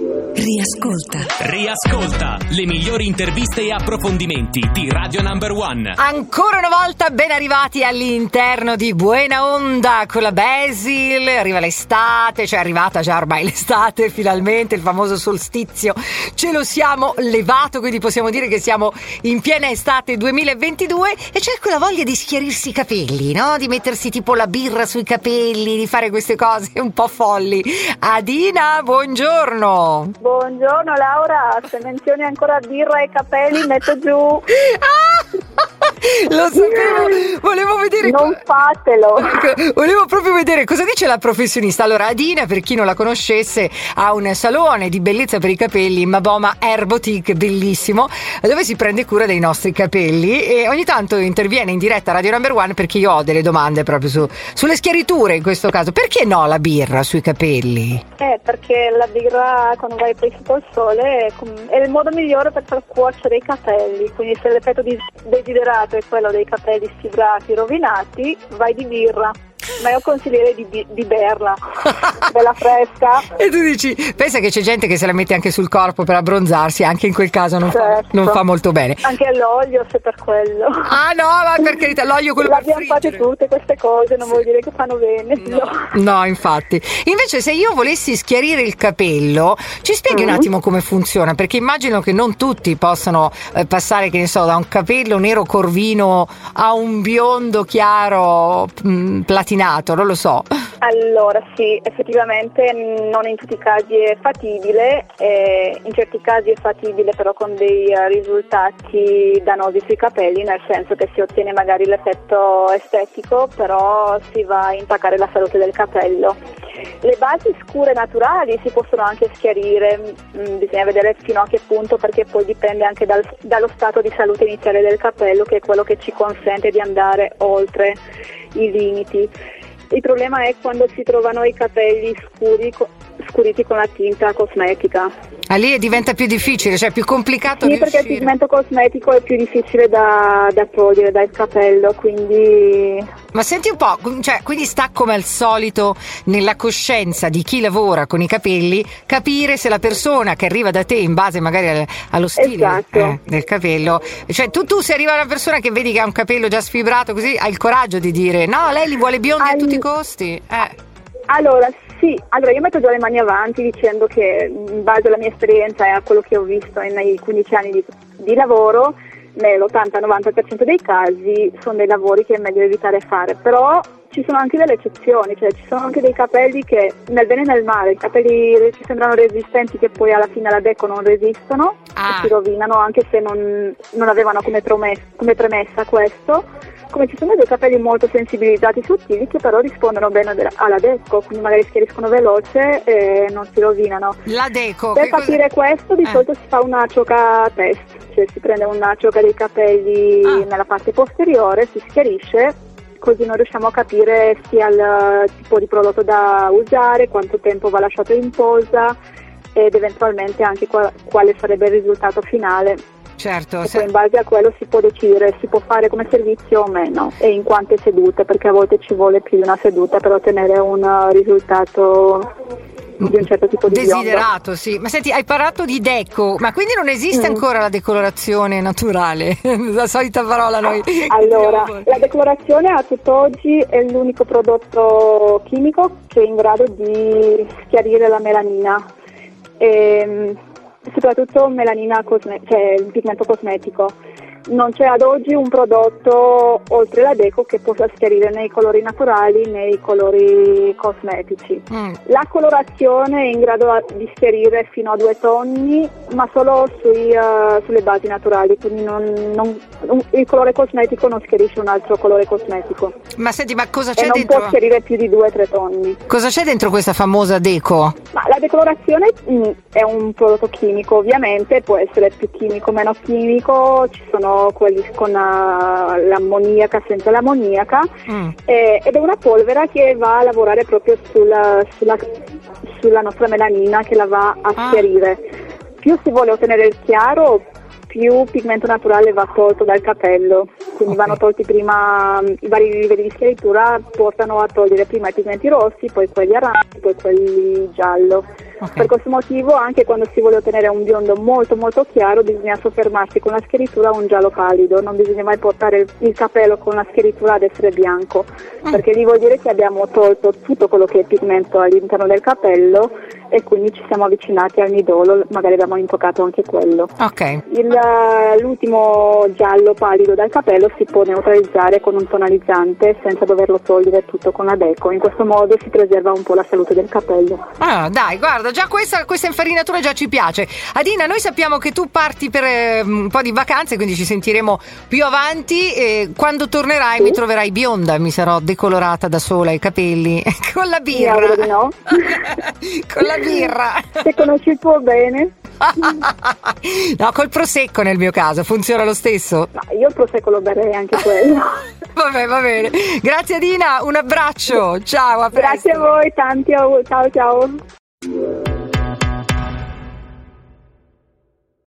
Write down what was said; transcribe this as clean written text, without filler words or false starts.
Riascolta le migliori interviste e approfondimenti di Radio Number One. Ancora una volta ben arrivati all'interno di Buena Onda con la Basil. Arriva l'estate, cioè è arrivata già ormai l'estate, finalmente il famoso solstizio ce lo siamo levato, quindi possiamo dire che siamo in piena estate 2022 e c'è quella voglia di schiarirsi i capelli, no? Di mettersi tipo la birra sui capelli, di fare queste cose un po' folli. Adina, buongiorno. Buongiorno Laura, se menzioni ancora birra e capelli metto giù. Lo sapevo, volevo vedere. Non fatelo. Volevo proprio vedere cosa dice la professionista. Allora Adina, per chi non la conoscesse, ha un salone di bellezza per i capelli, Maboma Herbotic, bellissimo, dove si prende cura dei nostri capelli e ogni tanto interviene in diretta a Radio Number One, perché io ho delle domande proprio sulle schiariture in questo caso. Perché no la birra sui capelli? Perché la birra quando vai preso col sole è il modo migliore per far cuocere i capelli, quindi se l'effetto desiderato è quello dei capelli sfibrati, rovinati, vai di birra. Ma io consiglierei di berla, bella fresca. E tu dici, pensa che c'è gente che se la mette anche sul corpo per abbronzarsi, anche in quel caso non fa molto bene. Anche all'olio, se per quello. Ah no, ma per carità, l'olio quello per friggere. L'abbiamo fatte tutte queste cose, non vuol dire che fanno bene. No, infatti. Invece se io volessi schiarire il capello, ci spieghi un attimo come funziona? Perché immagino che non tutti possano passare, che ne so, da un capello nero corvino a un biondo chiaro platinato. Non lo so. Allora sì, effettivamente non in tutti i casi è fattibile, in certi casi è fattibile però con dei risultati dannosi sui capelli, nel senso che si ottiene magari l'effetto estetico però si va a intaccare la salute del capello. Le basi scure naturali si possono anche schiarire, bisogna vedere fino a che punto, perché poi dipende anche dallo stato di salute iniziale del capello, che è quello che ci consente di andare oltre i limiti. Il problema è quando si trovano i capelli scuriti con la tinta cosmetica. Ah, lì diventa più difficile, cioè più complicato. Sì, perché il pigmento cosmetico è più difficile da togliere dal capello, quindi. Ma senti un po', cioè, quindi sta come al solito nella coscienza di chi lavora con i capelli capire se la persona che arriva da te, in base magari allo stile del capello, cioè tu se arriva una persona che vedi che ha un capello già sfibrato così, hai il coraggio di dire no, lei li vuole biondi a tutti i costi? Allora sì, allora io metto già le mani avanti dicendo che in base alla mia esperienza e a quello che ho visto nei 15 anni di lavoro, nell'80-90% dei casi sono dei lavori che è meglio evitare fare, però ci sono anche delle eccezioni, cioè ci sono anche dei capelli che nel bene e nel male, i capelli ci sembrano resistenti che poi alla fine alla becco non resistono e si rovinano, anche se non avevano come premessa questo. Come ci sono dei capelli molto sensibilizzati, sottili, che però rispondono bene alla deco, quindi magari schiariscono veloce e non si rovinano. La deco. Per capire questo di solito si fa una cioca test, cioè si prende una cioca dei capelli nella parte posteriore, si schiarisce, così noi riusciamo a capire sia il tipo di prodotto da usare, quanto tempo va lasciato in posa ed eventualmente anche quale sarebbe il risultato finale. Certo, e poi in base a quello si può decidere, si può fare come servizio o meno e in quante sedute, perché a volte ci vuole più di una seduta per ottenere un risultato di un certo tipo di desiderato, biondo. Sì. Ma senti, hai parlato di deco, ma quindi non esiste ancora la decolorazione naturale? La solita parola noi. Allora, la decolorazione a tutt'oggi è l'unico prodotto chimico che è in grado di schiarire la melanina. Soprattutto melanina, cioè il pigmento cosmetico. Non c'è ad oggi un prodotto oltre la deco che possa schiarire nei colori naturali, nei colori cosmetici. La colorazione è in grado di schiarire fino a 2 tonni, ma solo sulle basi naturali, quindi il colore cosmetico non schiarisce un altro colore cosmetico. Ma senti, ma cosa c'è dentro? Non può schiarire più di 2-3 tonni. Cosa c'è dentro questa famosa deco? Ma la decolorazione è un prodotto chimico, ovviamente, può essere più chimico, meno chimico, ci sono quelli con l'ammoniaca, senza l'ammoniaca, ed è una polvere che va a lavorare proprio sulla nostra melanina, che la va a schiarire. Più si vuole ottenere il chiaro, più pigmento naturale va tolto dal capello, quindi vanno tolti prima i vari livelli di schiaritura, portano a togliere prima i pigmenti rossi, poi quelli aranci, poi quelli giallo. Okay. Per questo motivo anche quando si vuole ottenere un biondo molto molto chiaro bisogna soffermarsi con la schieritura a un giallo pallido, non bisogna mai portare il capello con la schieritura ad essere bianco, perché lì vuol dire che abbiamo tolto tutto quello che è pigmento all'interno del capello e quindi ci siamo avvicinati al midollo, magari abbiamo intocato anche quello. Okay. L'ultimo giallo pallido dal capello si può neutralizzare con un tonalizzante senza doverlo togliere tutto con la deco, in questo modo si preserva un po' la salute del capello. Ah, dai, guarda, già questa infarinatura già ci piace. Adina, noi sappiamo che tu parti per un po' di vacanze, quindi ci sentiremo più avanti e quando tornerai mi troverai bionda, mi sarò decolorata da sola i capelli con la birra. No. Con la birra. Se conosci il tuo bene. No, col prosecco nel mio caso funziona lo stesso. No, io il prosecco lo berrei anche quello. Vabbè, va bene. Grazie Adina, un abbraccio. Ciao, a presto. Grazie a voi, tanti. Ciao, ciao.